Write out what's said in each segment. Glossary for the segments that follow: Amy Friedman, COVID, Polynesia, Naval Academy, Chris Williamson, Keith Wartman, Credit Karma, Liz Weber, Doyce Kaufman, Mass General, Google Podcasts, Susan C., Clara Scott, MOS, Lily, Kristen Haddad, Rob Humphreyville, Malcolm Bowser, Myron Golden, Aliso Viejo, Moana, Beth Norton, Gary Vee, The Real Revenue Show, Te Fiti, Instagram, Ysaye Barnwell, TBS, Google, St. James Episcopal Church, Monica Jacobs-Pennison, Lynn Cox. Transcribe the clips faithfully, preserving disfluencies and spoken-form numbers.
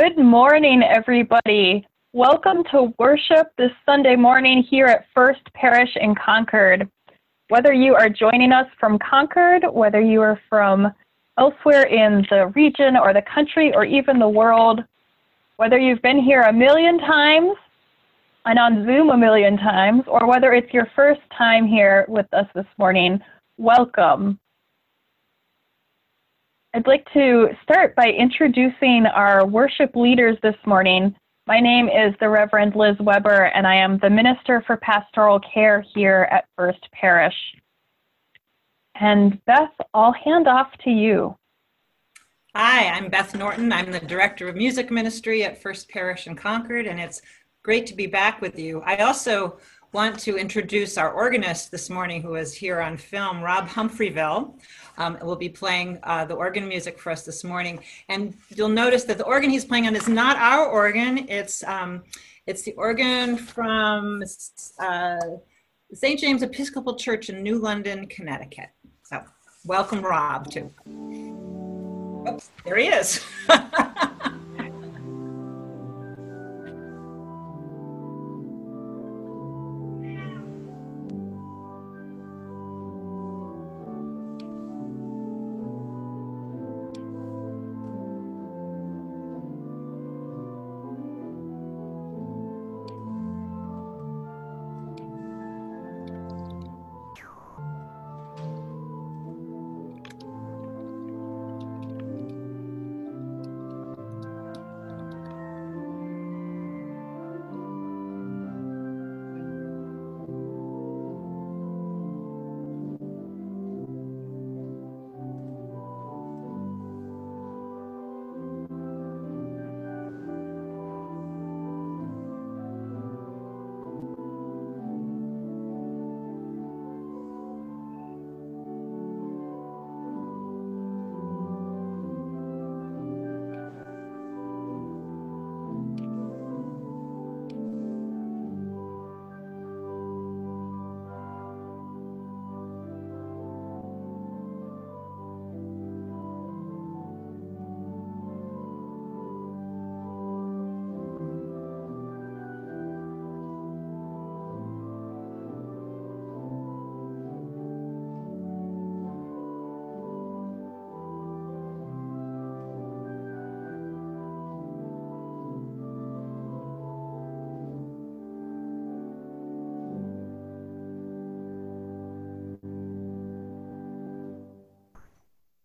Good morning, everybody. Welcome to worship this Sunday morning here at First Parish in Concord. Whether you are joining us from Concord, whether you are from elsewhere in the region or the country or even the world, whether you've been here a million times and on Zoom a million times, or whether it's your first time here with us this morning, welcome. I'd like to start by introducing our worship leaders this morning. My name is the Reverend Liz Weber, and I am the Minister for Pastoral Care here at First Parish. And Beth, I'll hand off to you. Hi, I'm Beth Norton. I'm the Director of Music Ministry at First Parish in Concord, and it's great to be back with you. I also want to introduce our organist this morning, who is here on film, Rob Humphreyville. Um, will be playing uh, the organ music for us this morning. And you'll notice that the organ he's playing on is not our organ. It's, um, it's the organ from uh, Saint James Episcopal Church in New London, Connecticut. So welcome, Rob, too. Oops, there he is.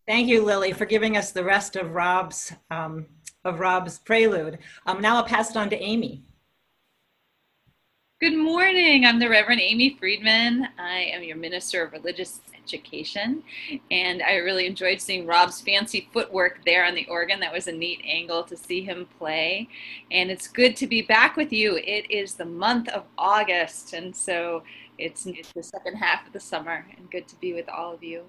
Thank you, Lily, for giving us the rest of Rob's, um, of Rob's prelude. Um, now I'll pass it on to Amy. Good morning. I'm the Reverend Amy Friedman. I am your Minister of Religious Education, and I really enjoyed seeing Rob's fancy footwork there on the organ. That was a neat angle to see him play, and it's good to be back with you. It is the month of August, and so it's, it's the second half of the summer, and good to be with all of you.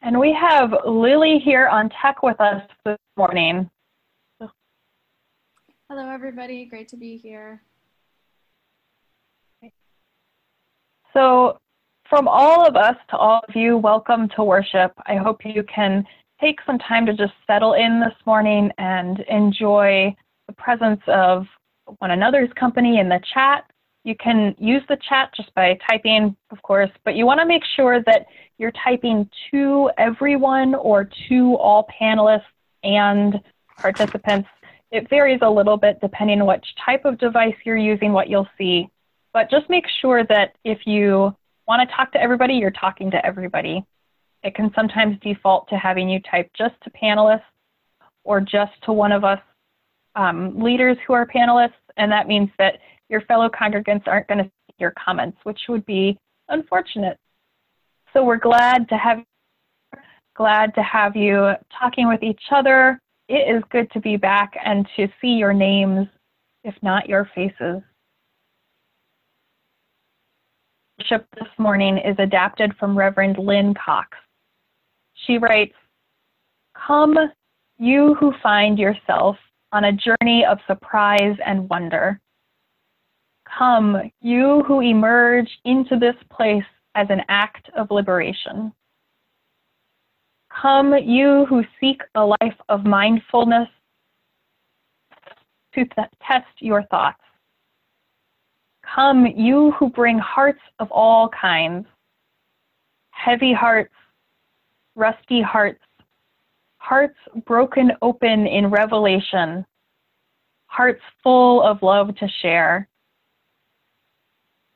And we have Lily here on tech with us this morning. Hello, everybody. Great to be here. So from all of us to all of you, welcome to worship. I hope you can take some time to just settle in this morning and enjoy the presence of one another's company in the chat. You can use the chat just by typing, of course, but you want to make sure that you're typing to everyone or to all panelists and participants. It varies a little bit depending on which type of device you're using, what you'll see. But just make sure that if you want to talk to everybody, you're talking to everybody. It can sometimes default to having you type just to panelists or just to one of us um, leaders who are panelists, and that means that your fellow congregants aren't going to see your comments, which would be unfortunate. So we're glad to have you, glad to have you talking with each other. It is good to be back and to see your names, if not your faces. Worship this morning is adapted from Reverend Lynn Cox. She writes, "Come, you who find yourself on a journey of surprise and wonder. Come, you who emerge into this place as an act of liberation. Come, you who seek a life of mindfulness, to test your thoughts. Come, you who bring hearts of all kinds, heavy hearts, rusty hearts, hearts broken open in revelation, hearts full of love to share.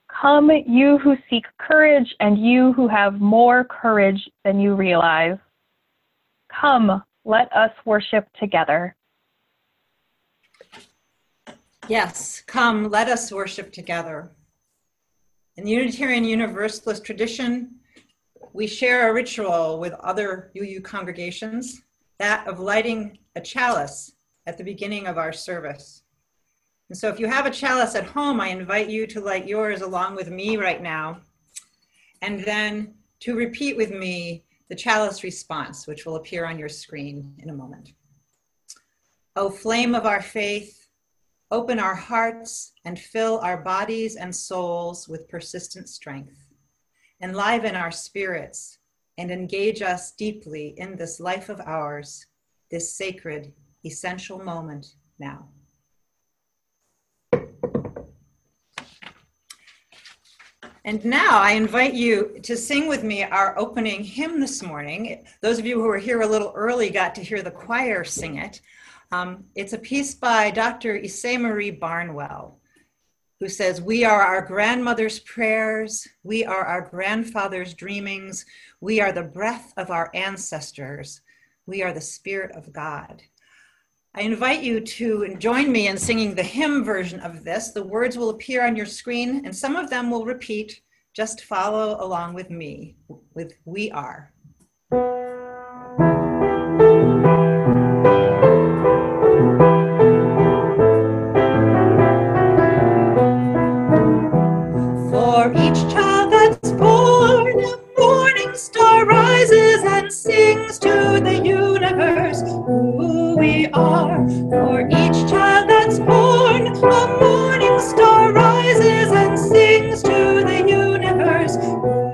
Come, you who seek courage, and you who have more courage than you realize. Come, let us worship together. Yes, come, let us worship together. In the Unitarian Universalist tradition, we share a ritual with other U U congregations, that of lighting a chalice at the beginning of our service. And so if you have a chalice at home, I invite you to light yours along with me right now, and then to repeat with me the chalice response, which will appear on your screen in a moment. O flame of our faith, open our hearts and fill our bodies and souls with persistent strength. Enliven our spirits and engage us deeply in this life of ours, this sacred, essential moment now. And now I invite you to sing with me our opening hymn this morning. Those of you who were here a little early got to hear the choir sing it. Um, it's a piece by Doctor Ysaye Barnwell, who says, "We are our grandmother's prayers. We are our grandfather's dreamings. We are the breath of our ancestors. We are the spirit of God." I invite you to join me in singing the hymn version of this. The words will appear on your screen, and some of them will repeat. Just follow along with me with "We Are." For each child that's born, a morning star rises and sings to the universe who we are. For each child that's born, a morning star rises and sings to the universe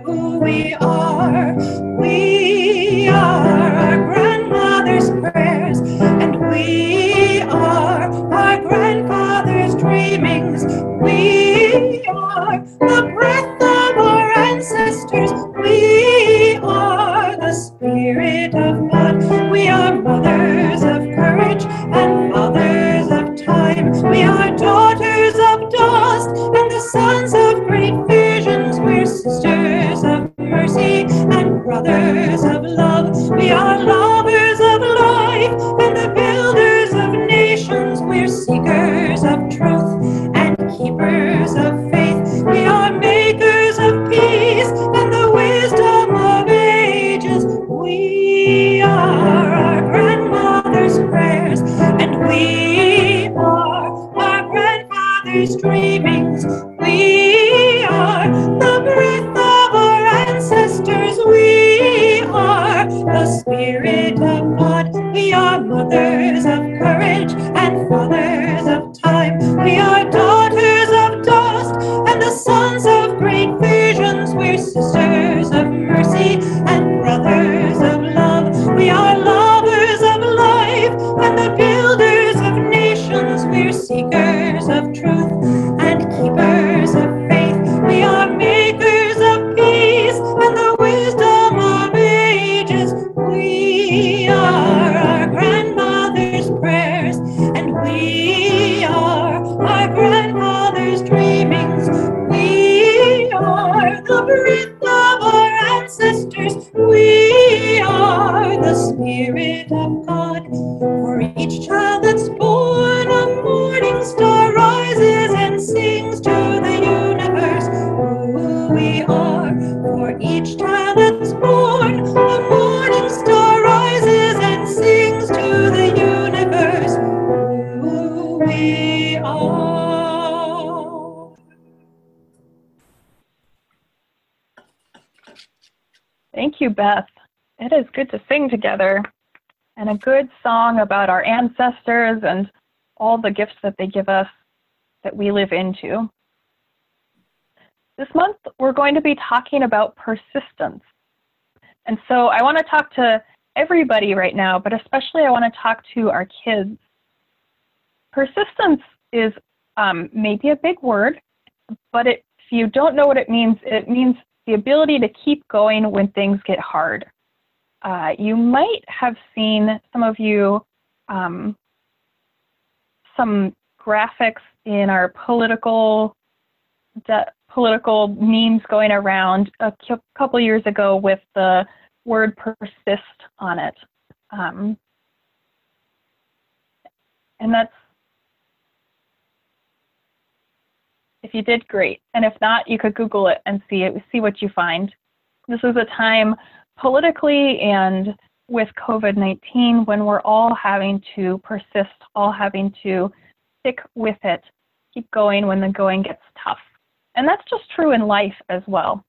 who we are. We are our grandmother's prayers, and we are our grandfather's dreamings. We are the breath of our ancestors. We are the spirit of God. We are mothers of courage and mothers of time. We are daughters of dust and the sons of great visions. We're sisters of mercy and brothers of love. We are lovers of life and the builders of nations. We're seekers of truth and keepers of faith. We are makers of peace and the wisdom of ages. We are our grandmother's prayers, and we are our grandfather's dreamings. We are the breath of our ancestors. We are the spirit of God. We are mothers of courage and fathers of time. We are daughters of dust and the sons of great visions. We're sisters of mercy and brothers of love. We are lovers of life and the builders of nations. We're seekers of truth and keepers of faith. We are makers of peace and the wisdom of ages. We are our grandmother's prayers, and we are our grandfather's dreamings. We are the breath of our ancestors. We are the spirit of God. For each child that's born, a morning star rises and sings to the universe who we are. For each child that's born, a morning star rises and sings to the universe who we are. Thank you, Beth. It is good to sing together, and a good song about our ancestors and all the gifts that they give us that we live into. This month, we're going to be talking about persistence. And so I want to talk to everybody right now, but especially I want to talk to our kids. Persistence is um, maybe a big word, but it, if you don't know what it means, it means the ability to keep going when things get hard. Uh, you might have seen, some of you, um, some graphics in our political political memes going around a couple years ago with the word persist on it. Um, and that's, if you did, great. And if not, you could Google it and see it, see what you find. This is a time politically and with COVID nineteen when we're all having to persist, all having to stick with it, keep going when the going gets tough. And that's just true in life as well.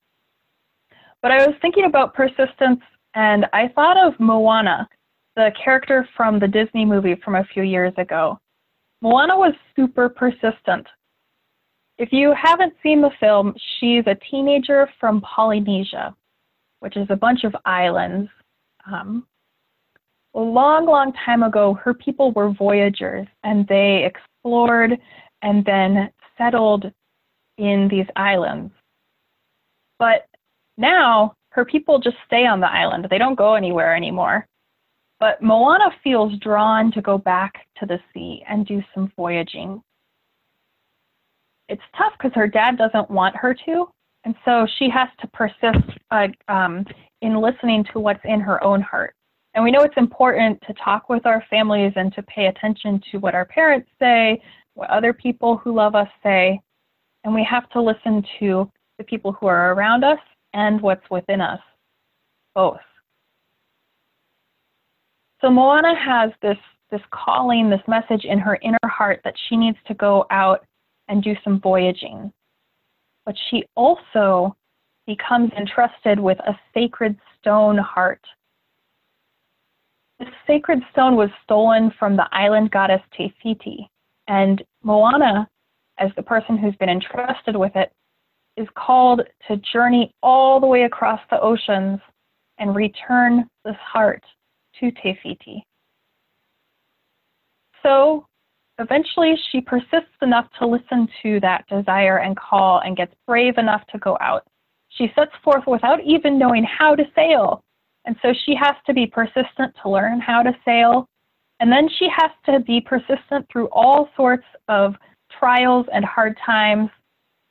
But I was thinking about persistence, and I thought of Moana, the character from the Disney movie from a few years ago. Moana was super persistent. If you haven't seen the film, she's a teenager from Polynesia, which is a bunch of islands. Um, a long, long time ago, her people were voyagers, and they explored and then settled in these islands. But now her people just stay on the island. They don't go anywhere anymore. But Moana feels drawn to go back to the sea and do some voyaging. It's tough because her dad doesn't want her to, and so she has to persist uh, um, in listening to what's in her own heart. And we know it's important to talk with our families and to pay attention to what our parents say, what other people who love us say, and we have to listen to the people who are around us and what's within us, both. So Moana has this, this calling, this message in her inner heart that she needs to go out and do some voyaging. But she also becomes entrusted with a sacred stone heart. This sacred stone was stolen from the island goddess Te Fiti, and Moana, as the person who's been entrusted with it, is called to journey all the way across the oceans and return this heart to Te Fiti. So eventually she persists enough to listen to that desire and call and gets brave enough to go out. She sets forth without even knowing how to sail. And so she has to be persistent to learn how to sail. And then she has to be persistent through all sorts of trials and hard times,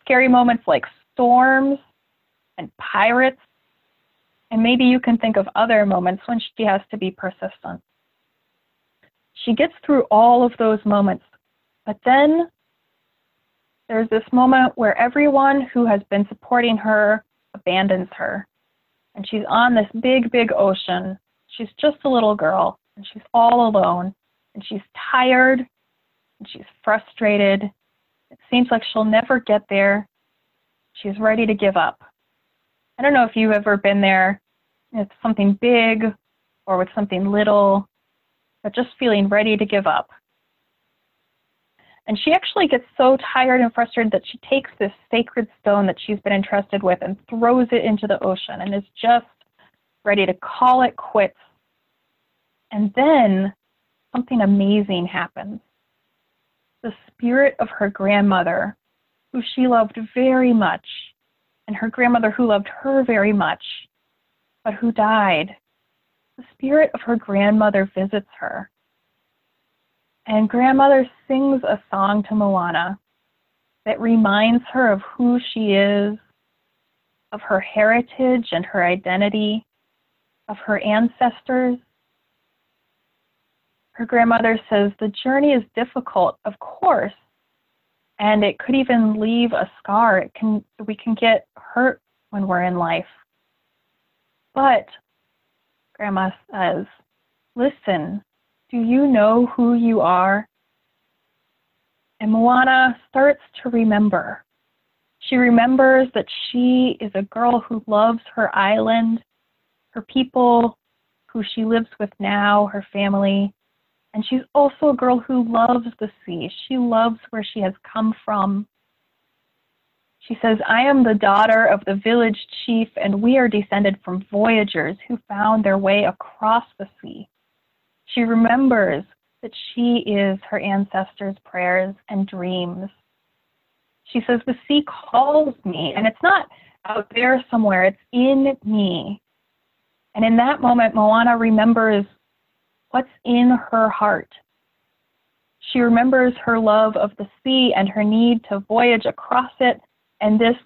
scary moments like storms and pirates, and maybe you can think of other moments when she has to be persistent. She gets through all of those moments, but then there's this moment where everyone who has been supporting her abandons her, and she's on this big, big ocean. She's just a little girl, and she's all alone, and she's tired, and she's frustrated. It seems like she'll never get there. She's ready to give up. I don't know if you've ever been there with something big or with something little, but just feeling ready to give up. And she actually gets so tired and frustrated that she takes this sacred stone that she's been entrusted with and throws it into the ocean and is just ready to call it quits. And then something amazing happens. The spirit of her grandmother, who she loved very much, and her grandmother who loved her very much, but who died. The spirit of her grandmother visits her. And grandmother sings a song to Moana that reminds her of who she is, of her heritage and her identity, of her ancestors. Her grandmother says, the journey is difficult, of course, and it could even leave a scar. It can, we can get hurt when we're in life. But, Grandma says, listen, do you know who you are? And Moana starts to remember. She remembers that she is a girl who loves her island, her people, who she lives with now, her family. And she's also a girl who loves the sea. She loves where she has come from. She says, I am the daughter of the village chief, and we are descended from voyagers who found their way across the sea. She remembers that she is her ancestors' prayers and dreams. She says, the sea calls me, and it's not out there somewhere, it's in me. And in that moment, Moana remembers what's in her heart. She remembers her love of the sea and her need to voyage across it, and this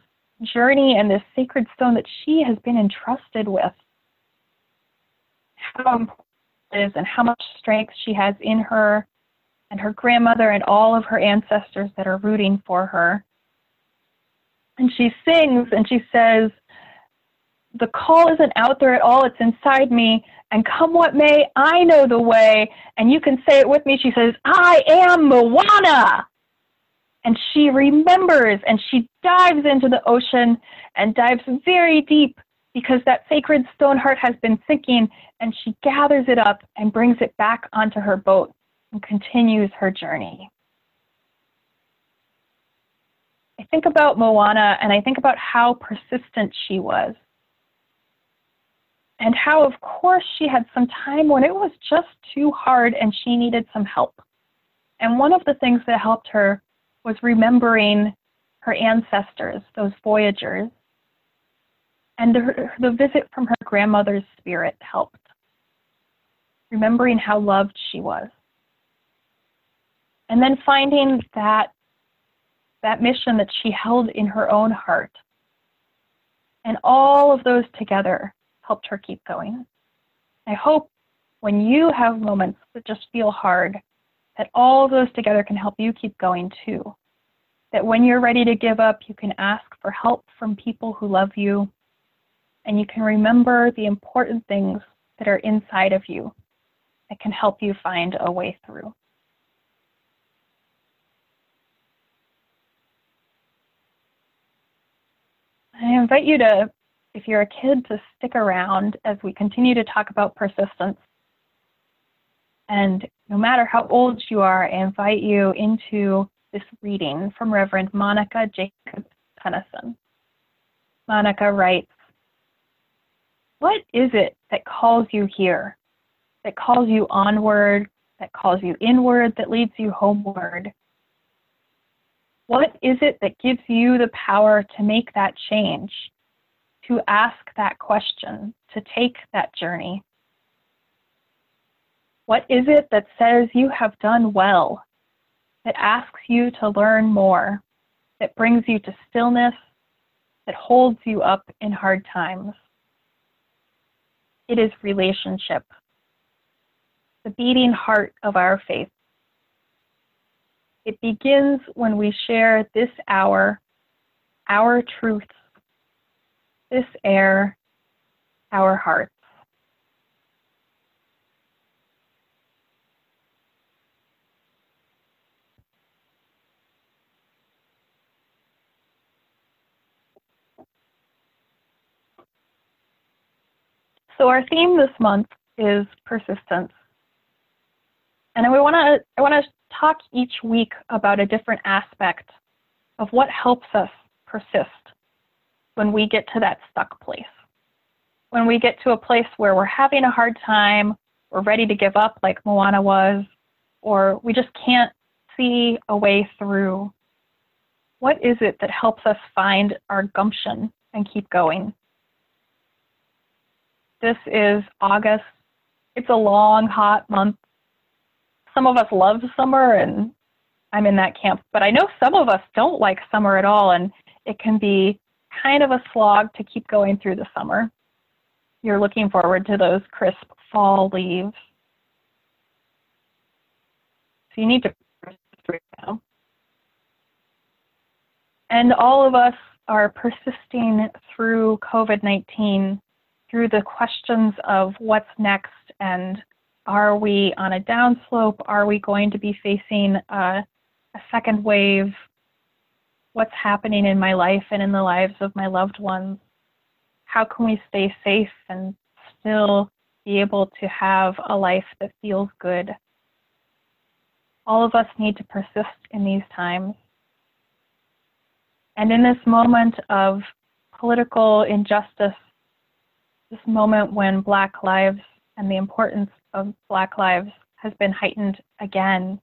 journey and this sacred stone that she has been entrusted with. How important it is and how much strength she has in her and her grandmother and all of her ancestors that are rooting for her. And she sings and she says, the call isn't out there at all, it's inside me, and come what may, I know the way, and you can say it with me. She says, I am Moana! And she remembers, and she dives into the ocean and dives very deep because that sacred stone heart has been sinking, and she gathers it up and brings it back onto her boat and continues her journey. I think about Moana, and I think about how persistent she was. And how, of course, she had some time when it was just too hard and she needed some help. And one of the things that helped her was remembering her ancestors, those voyagers. And the, the visit from her grandmother's spirit helped. Remembering how loved she was. And then finding that, that mission that she held in her own heart. And all of those together helped her keep going. I hope when you have moments that just feel hard, that all of those together can help you keep going too. That when you're ready to give up, you can ask for help from people who love you, and you can remember the important things that are inside of you that can help you find a way through. I invite you to, if you're a kid, to stick around as we continue to talk about persistence. And no matter how old you are, I invite you into this reading from Reverend Monica Jacobs-Pennison. Monica writes, what is it that calls you here, that calls you onward, that calls you inward, that leads you homeward? What is it that gives you the power to make that change? To ask that question, to take that journey. What is it that says you have done well, that asks you to learn more, that brings you to stillness, that holds you up in hard times? It is relationship, the beating heart of our faith. It begins when we share this hour, our truths, this air, our hearts. So our theme this month is persistence. And we wanna, I wanna talk each week about a different aspect of what helps us persist. When we get to that stuck place, when we get to a place where we're having a hard time, we're ready to give up like Moana was, or we just can't see a way through, what is it that helps us find our gumption and keep going? This is August. It's a long, hot month. Some of us love summer, and I'm in that camp, but I know some of us don't like summer at all, and it can be kind of a slog to keep going through the summer. You're looking forward to those crisp fall leaves. So you need to persist right now. And all of us are persisting through COVID nineteen, through the questions of what's next and are we on a downslope? Are we going to be facing a, a second wave? What's happening in my life and in the lives of my loved ones? How can we stay safe and still be able to have a life that feels good? All of us need to persist in these times. And in this moment of political injustice, this moment when Black lives and the importance of Black lives has been heightened again,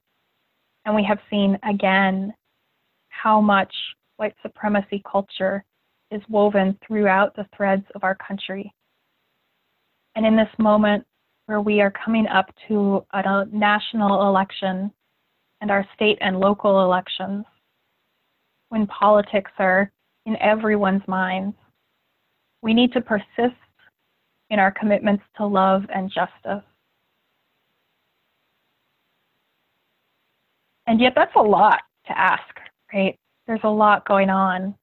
and we have seen again how much white supremacy culture is woven throughout the threads of our country. And in this moment where we are coming up to a national election and our state and local elections, when politics are in everyone's minds, we need to persist in our commitments to love and justice. And yet that's a lot to ask, right? There's a lot going on.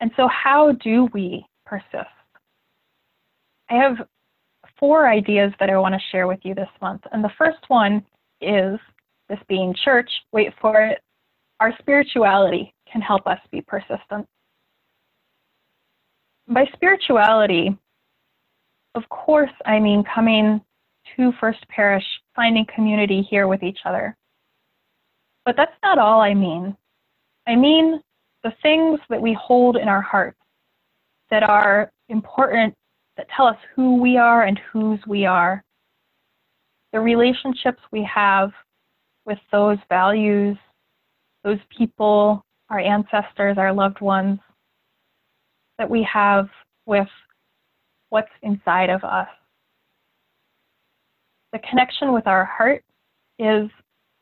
And so how do we persist? I have four ideas that I want to share with you this month. And the first one is, this being church, wait for it, our spirituality can help us be persistent. By spirituality, of course, I mean coming to First Parish, finding community here with each other. But that's not all I mean. I mean the things that we hold in our hearts that are important, that tell us who we are and whose we are, the relationships we have with those values, those people, our ancestors, our loved ones, that we have with what's inside of us. The connection with our heart is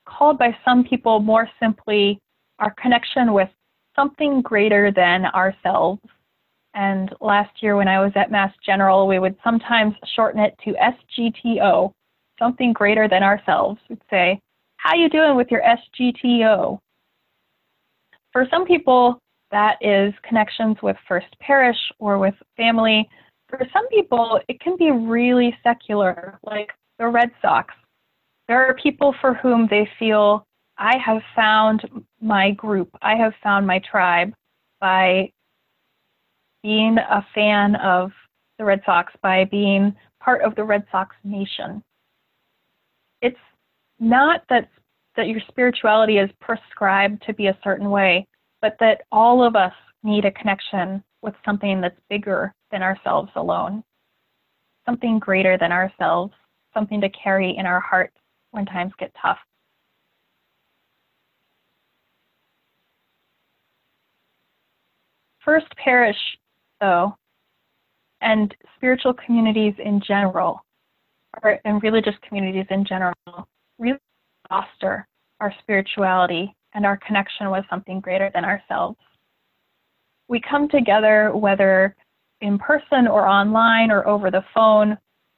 called by some people more simply our connection with something greater than ourselves. And last year when I was at Mass General, we would sometimes shorten it to S G T O, something greater than ourselves. We'd say, how you doing with your S G T O? For some people, that is connections with First Parish or with family. For some people, it can be really secular, like the Red Sox. There are people for whom they feel, I have found my group, I have found my tribe by being a fan of the Red Sox, by being part of the Red Sox nation. It's not that, that your spirituality is prescribed to be a certain way, but that all of us need a connection with something that's bigger than ourselves alone, something greater than ourselves, something to carry in our hearts when times get tough. First Parish, though, and spiritual communities in general, or and religious communities in general, really foster our spirituality and our connection with something greater than ourselves. We come together, whether in person or online or over the phone,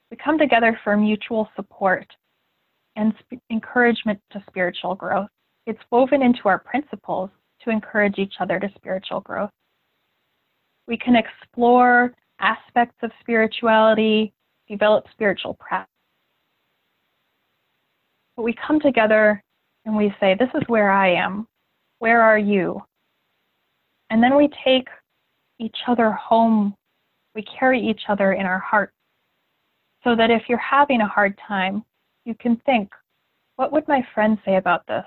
we come together for mutual support and sp- encouragement to spiritual growth. It's woven into our principles to encourage each other to spiritual growth. We can explore aspects of spirituality, develop spiritual practice. But we come together and we say, this is where I am. Where are you? And then we take each other home. We carry each other in our hearts, so that if you're having a hard time, you can think, what would my friends say about this?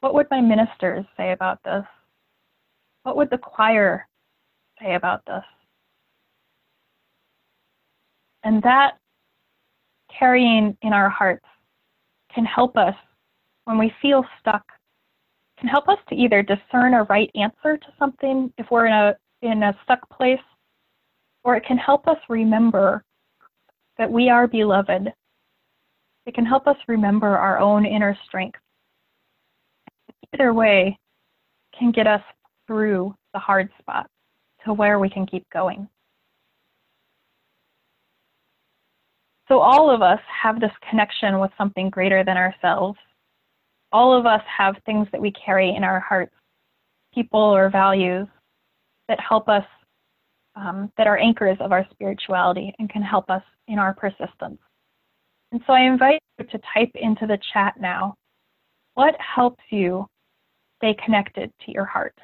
What would my ministers say about this? What would the choir say about this? And that carrying in our hearts can help us when we feel stuck, can help us to either discern a right answer to something if we're in a in a stuck place, or it can help us remember that we are beloved. It can help us remember our own inner strength. Either way can get us through the hard spot to where we can keep going. So all of us have this connection with something greater than ourselves. All of us have things that we carry in our hearts, people or values that help us, um, that are anchors of our spirituality and can help us in our persistence. And so I invite you to type into the chat now, what helps you stay connected to your heart?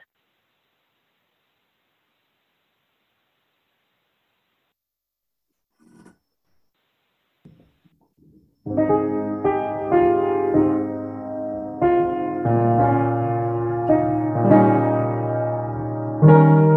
Thank you.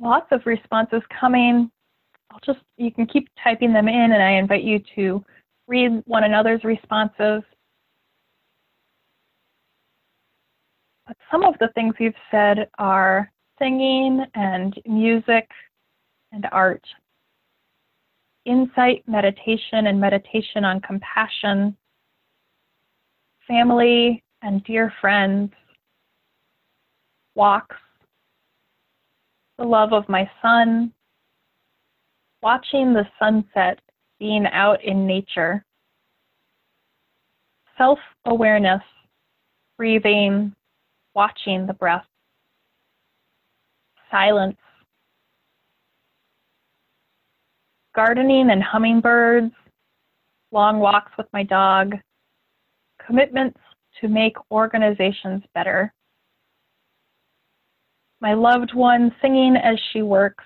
lots of responses coming. I'll just, you can keep typing them in, and I invite you to read one another's responses. But some of the things you've said are singing and music and art, insight, meditation, and meditation on compassion, family and dear friends, walks, the love of my son, watching the sunset, being out in nature, self-awareness, breathing, watching the breath, silence, gardening and hummingbirds, long walks with my dog, commitments to make organizations better, my loved one singing as she works,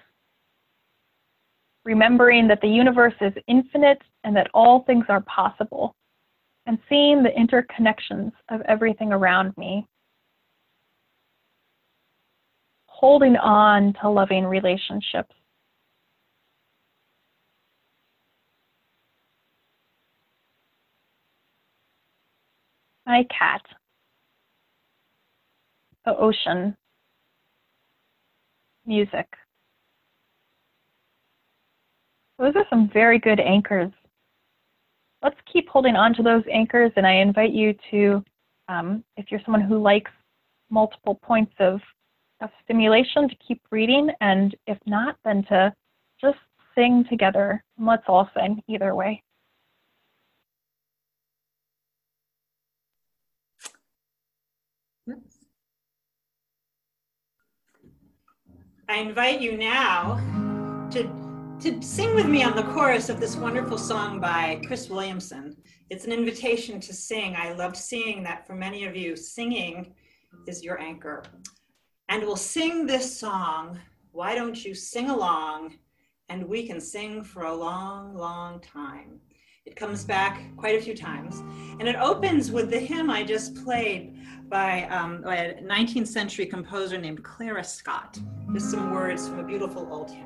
remembering that the universe is infinite and that all things are possible, and seeing the interconnections of everything around me, holding on to loving relationships. My cat, the ocean, music. Those are some very good anchors. Let's keep holding on to those anchors, and I invite you to, um, if you're someone who likes multiple points of, of stimulation, to keep reading, and if not, then to just sing together. And let's all sing either way. I invite you now to to sing with me on the chorus of this wonderful song by Chris Williamson. It's an invitation to sing. I loved seeing that for many of you, singing is your anchor. And we'll sing this song. Why don't you sing along? And we can sing for a long, long time. It comes back quite a few times. And it opens with the hymn I just played by, um, by a nineteenth century composer named Clara Scott. With some words from a beautiful old hymn.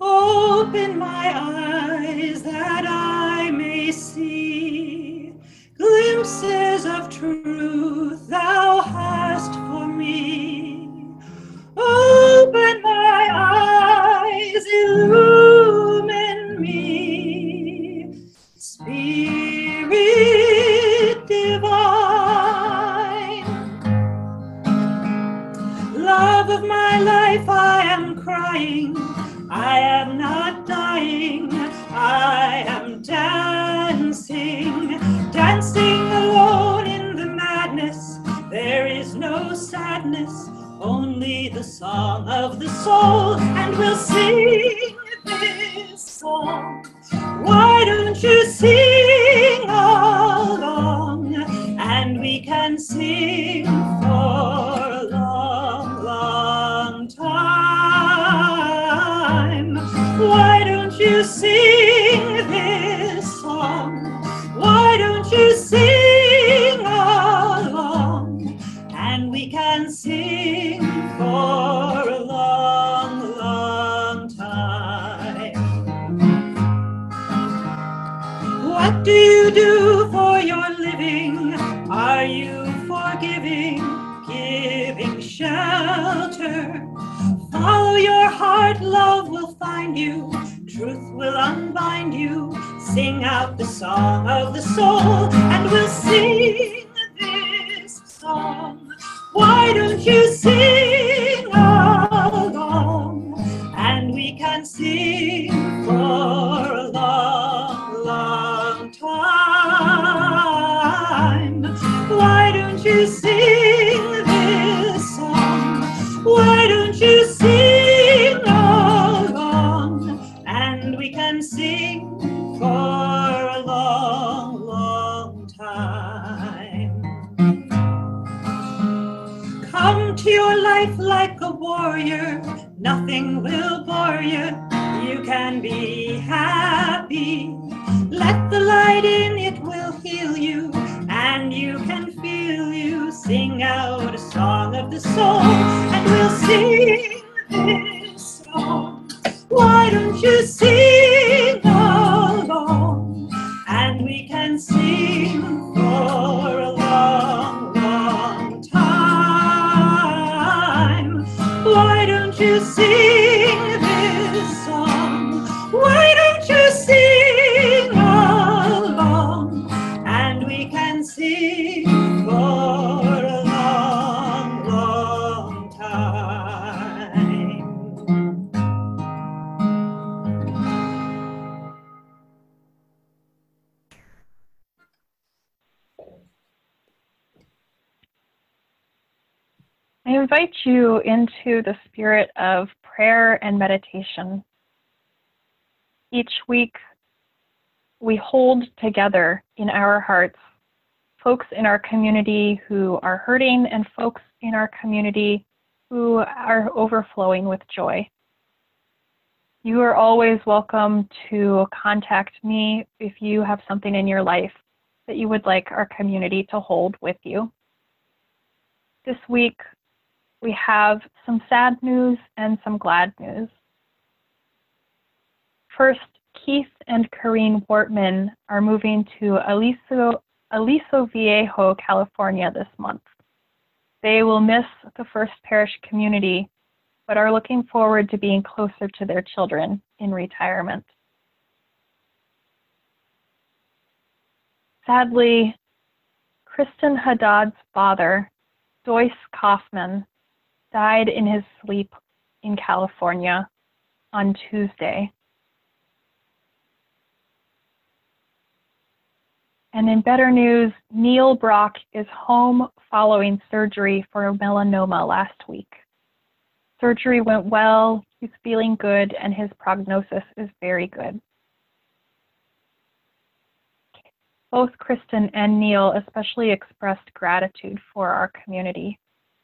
Open my eyes that I may see glimpses of truth thou hast for me. Open my eyes, illumine me, Spirit divine. Love of my life, I am crying. I am not dying, I am dancing, dancing alone in the madness. There is no sadness, only the song of the soul, and we'll sing this song. Why don't you sing along, and we can sing for a long, long time. Why don't you sing this song? Why don't you sing along? And we can sing for a long, long time. What do you do for your living? Are you forgiving, giving shelter? Follow your heart, love will find you, truth will unbind you. Sing out the song of the soul, and we'll sing this song. Why don't you sing along? And we can sing for a long, long time. Why don't you sing this song? Why don't you sing along, and we can sing for a long, long time. Come to your life like a warrior, nothing will bore you, you can be happy. Let the light in, it will heal you, and you can feel you. Sing out a song of the soul, and we'll sing don't you sing along? And we can sing for a long, long time. Why don't you sing this song? Why don't you sing along? And we can sing for a long, long time. I invite you into the spirit of prayer and meditation. Each week, we hold together in our hearts folks in our community who are hurting and folks in our community who are overflowing with joy. You are always welcome to contact me if you have something in your life that you would like our community to hold with you. This week, we have some sad news and some glad news. First, Keith and Karine Wartman are moving to Aliso, Aliso Viejo, California this month. They will miss the First Parish community, but are looking forward to being closer to their children in retirement. Sadly, Kristen Haddad's father, Doyce Kaufman, died in his sleep in California on Tuesday. And in better news, Neil Brock is home following surgery for melanoma last week. Surgery went well, he's feeling good, and his prognosis is very good. Both Kristen and Neil especially expressed gratitude for our community,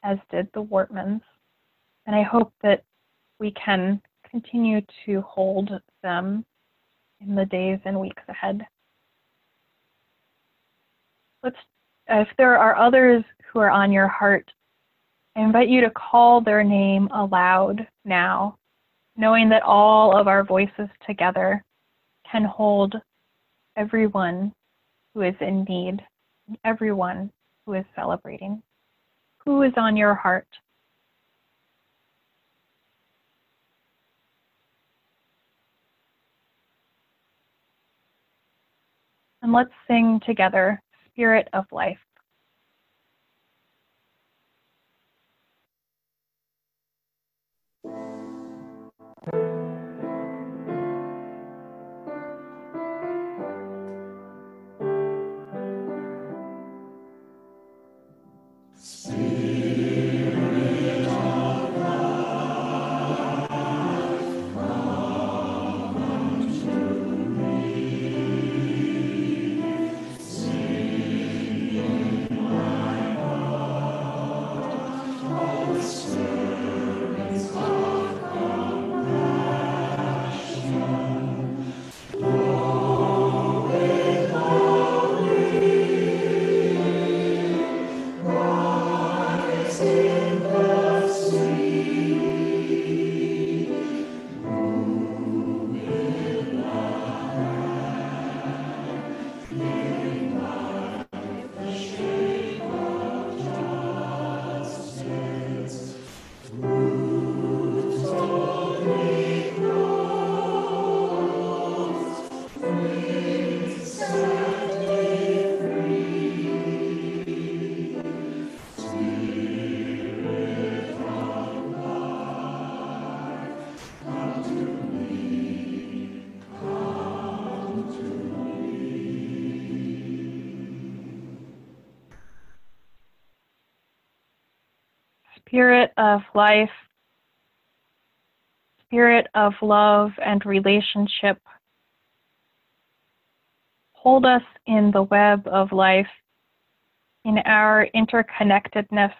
as did the Wartmans. And I hope that we can continue to hold them in the days and weeks ahead. Let's, if there are others who are on your heart, I invite you to call their name aloud now, knowing that all of our voices together can hold everyone who is in need, everyone who is celebrating. Who is on your heart? And let's sing together. Spirit of life. Spirit of life, spirit of love and relationship, hold us in the web of life, in our interconnectedness,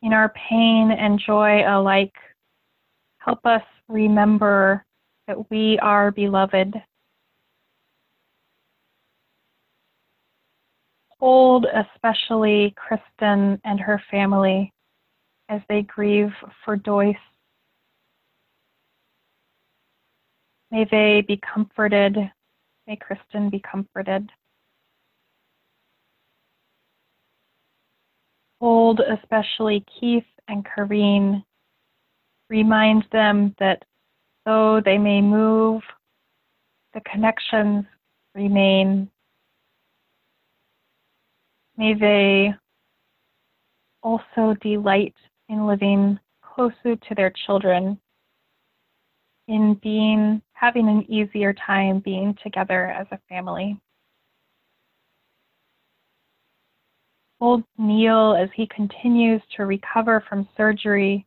in our pain and joy alike. Help us remember that we are beloved. Hold especially Kristen and her family as they grieve for Doyce May they be comforted. May Kristen be comforted. Hold especially Keith and Karine. Remind them that though they may move, the connections remain. May they also delight in living closer to their children, in being having an easier time being together as a family. Hold Neil as he continues to recover from surgery,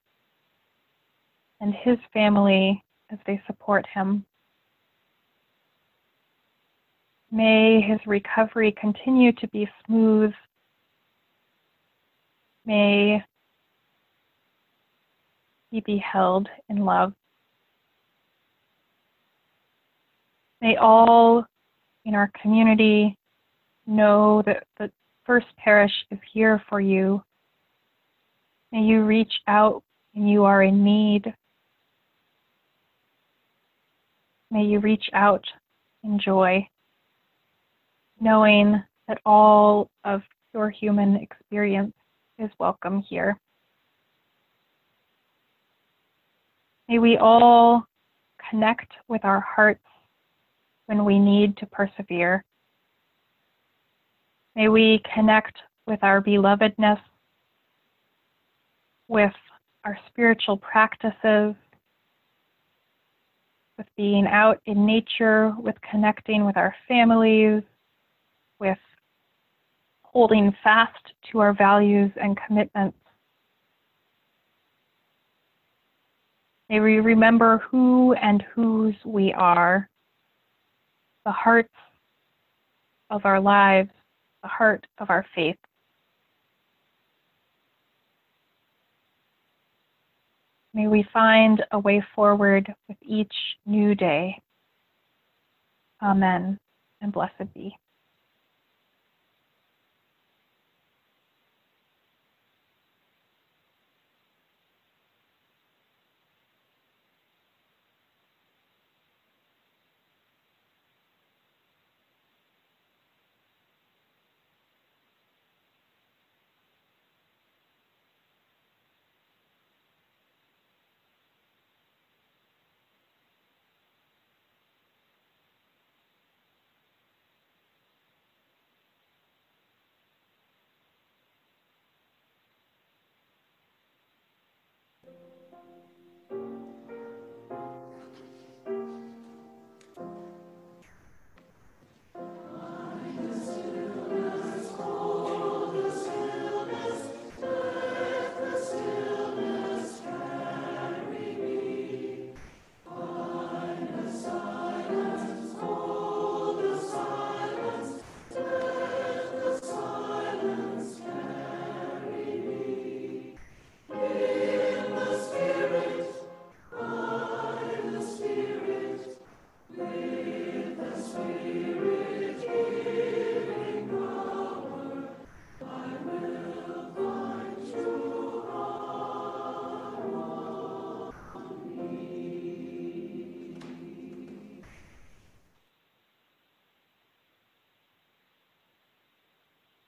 and his family as they support him. May his recovery continue to be smooth. May he be held in love. May all in our community know that the First Parish is here for you. May you reach out when you are in need. May you reach out in joy, knowing that all of your human experience is welcome here. May we all connect with our hearts when we need to persevere. May we connect with our belovedness, with our spiritual practices, with being out in nature, with connecting with our families, with holding fast to our values and commitments. May we remember who and whose we are, the hearts of our lives, the heart of our faith. May we find a way forward with each new day. Amen, and blessed be.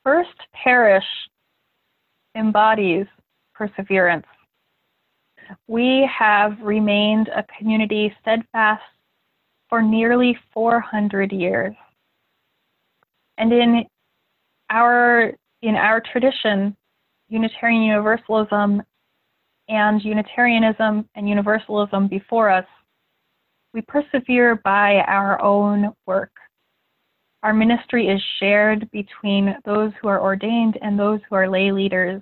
First Parish embodies perseverance. We have remained a community steadfast for nearly four hundred years. And in our, in our tradition, Unitarian Universalism and Unitarianism and Universalism before us, we persevere by our own work. Our ministry is shared between those who are ordained and those who are lay leaders.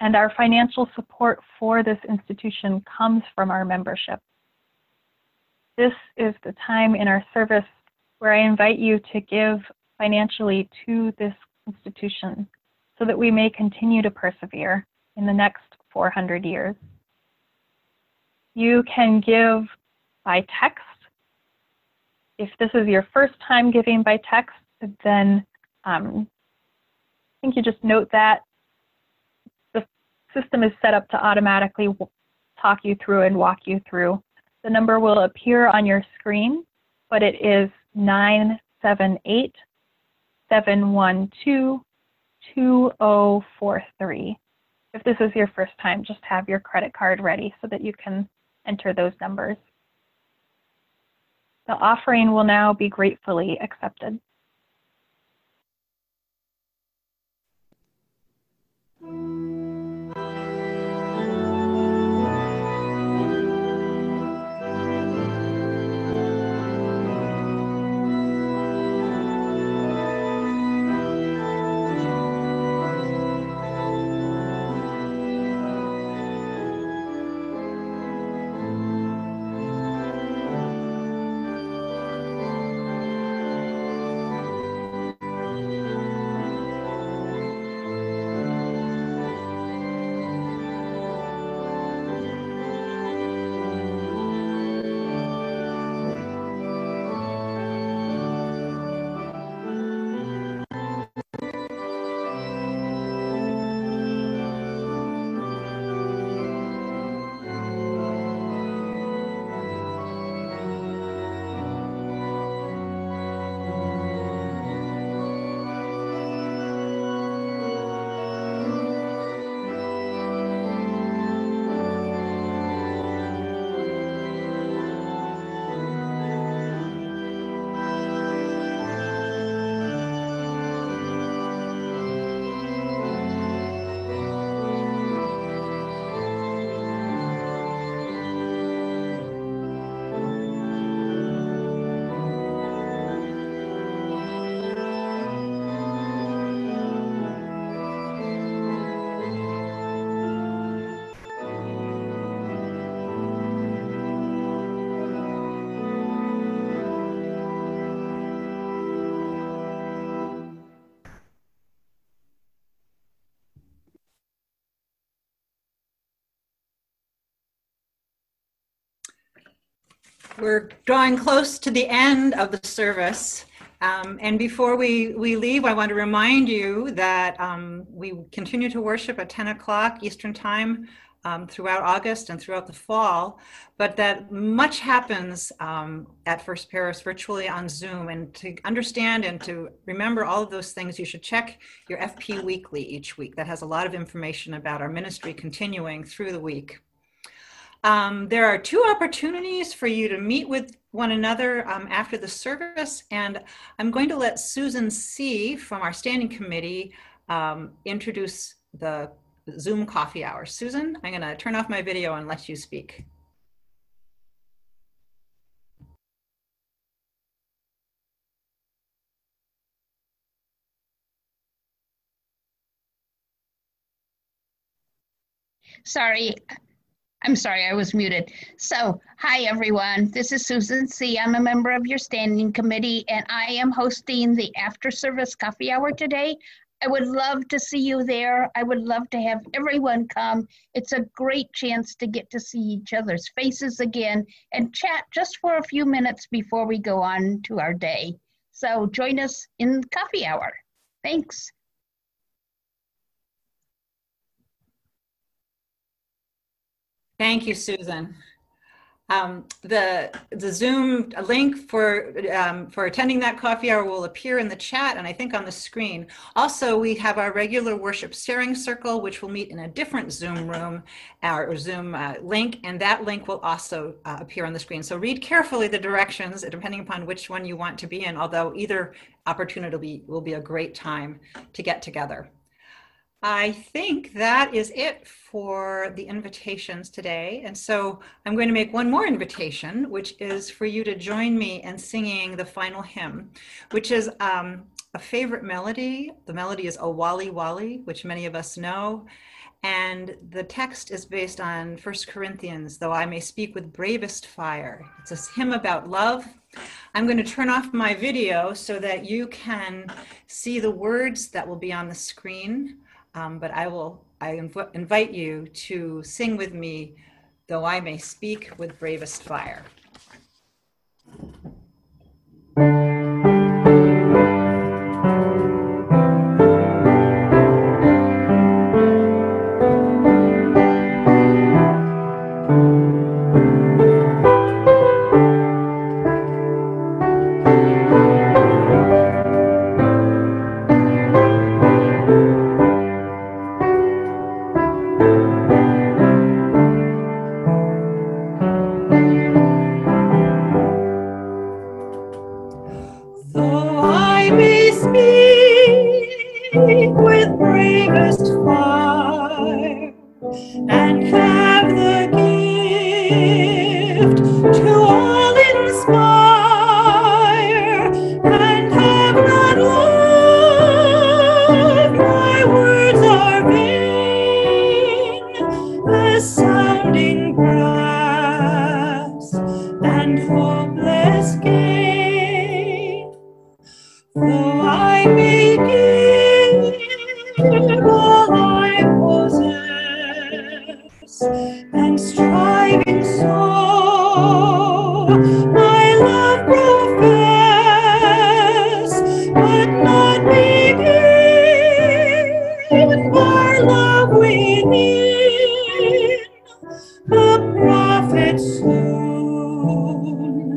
And our financial support for this institution comes from our membership. This is the time in our service where I invite you to give financially to this institution so that we may continue to persevere in the next four hundred years. You can give by text. If this is your first time giving by text, then um, I think you just note that the system is set up to automatically talk you through and walk you through The number will appear on your screen, but it is nine seven eight, seven one two, two zero four three. If this is your first time, just have your credit card ready so that you can enter those numbers. The offering will now be gratefully accepted. We're drawing close to the end of the service. Um, and before we, we leave, I want to remind you that um, we continue to worship at ten o'clock Eastern Time um, throughout August and throughout the fall, but that much happens um, at First Paris virtually on Zoom. And to understand and to remember all of those things, you should check your F P Weekly each week. That has a lot of information about our ministry continuing through the week. Um, there are two opportunities for you to meet with one another um, after the service, and I'm going to let Susan C. from our standing committee um, introduce the Zoom coffee hour. Susan, I'm going to turn off my video and let you speak. Sorry. I'm sorry, I was muted. So, hi everyone, this is Susan C. I'm a member of your standing committee and I am hosting the after service coffee hour today. I would love to see you there. I would love to have everyone come. It's a great chance to get to see each other's faces again and chat just for a few minutes before we go on to our day. So join us in coffee hour. Thanks. Thank you, Susan. Um, the, the Zoom link for, um, for attending that coffee hour will appear in the chat and I think on the screen. Also, we have our regular worship sharing circle, which will meet in a different Zoom room or Zoom uh, link, and that link will also uh, appear on the screen. So read carefully the directions depending upon which one you want to be in, although either opportunity will be, will be a great time to get together. I think that is it for the invitations today. And so I'm going to make one more invitation, which is for you to join me in singing the final hymn, which is um, a favorite melody. The melody is O Wally Wally, which many of us know. And the text is based on First Corinthians, though I may speak with bravest fire. It's a hymn about love. I'm going to turn off my video so that you can see the words that will be on the screen. Um, but I will, I inv- invite you to sing with me, though I may speak with bravest fire. and striving so, my love profess, but not be paid, for love within, the prophet soon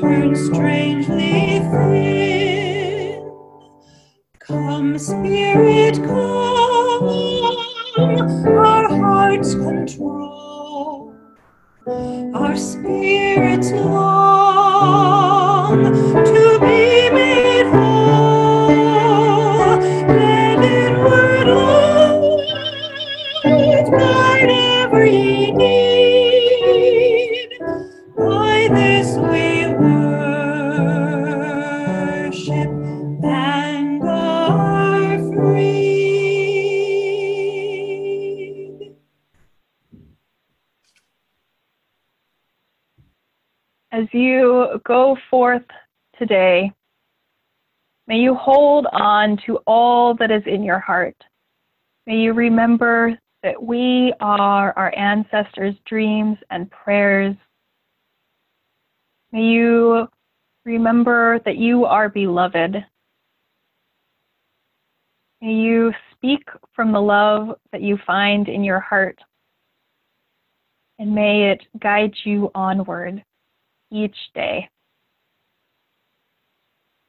turns strangely thin. Come, Spirit, come. Our hearts control, our spirits long to be made whole. Let inward light guide every need. By this we worship and are free. As you go forth today, may you hold on to all that is in your heart. May you remember that we are our ancestors' dreams and prayers. May you remember that you are beloved. May you speak from the love that you find in your heart, and may it guide you onward each day.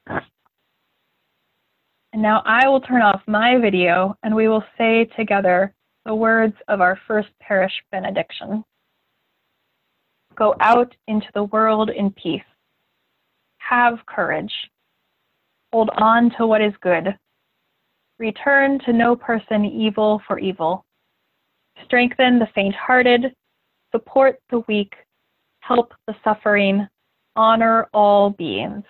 And now I will turn off my video and we will say together the words of our first parish benediction. Go out into the world in peace. Have courage. Hold on to what is good. Return to no person evil for evil. Strengthen the faint-hearted. Support the weak. Help the suffering, honor all beings.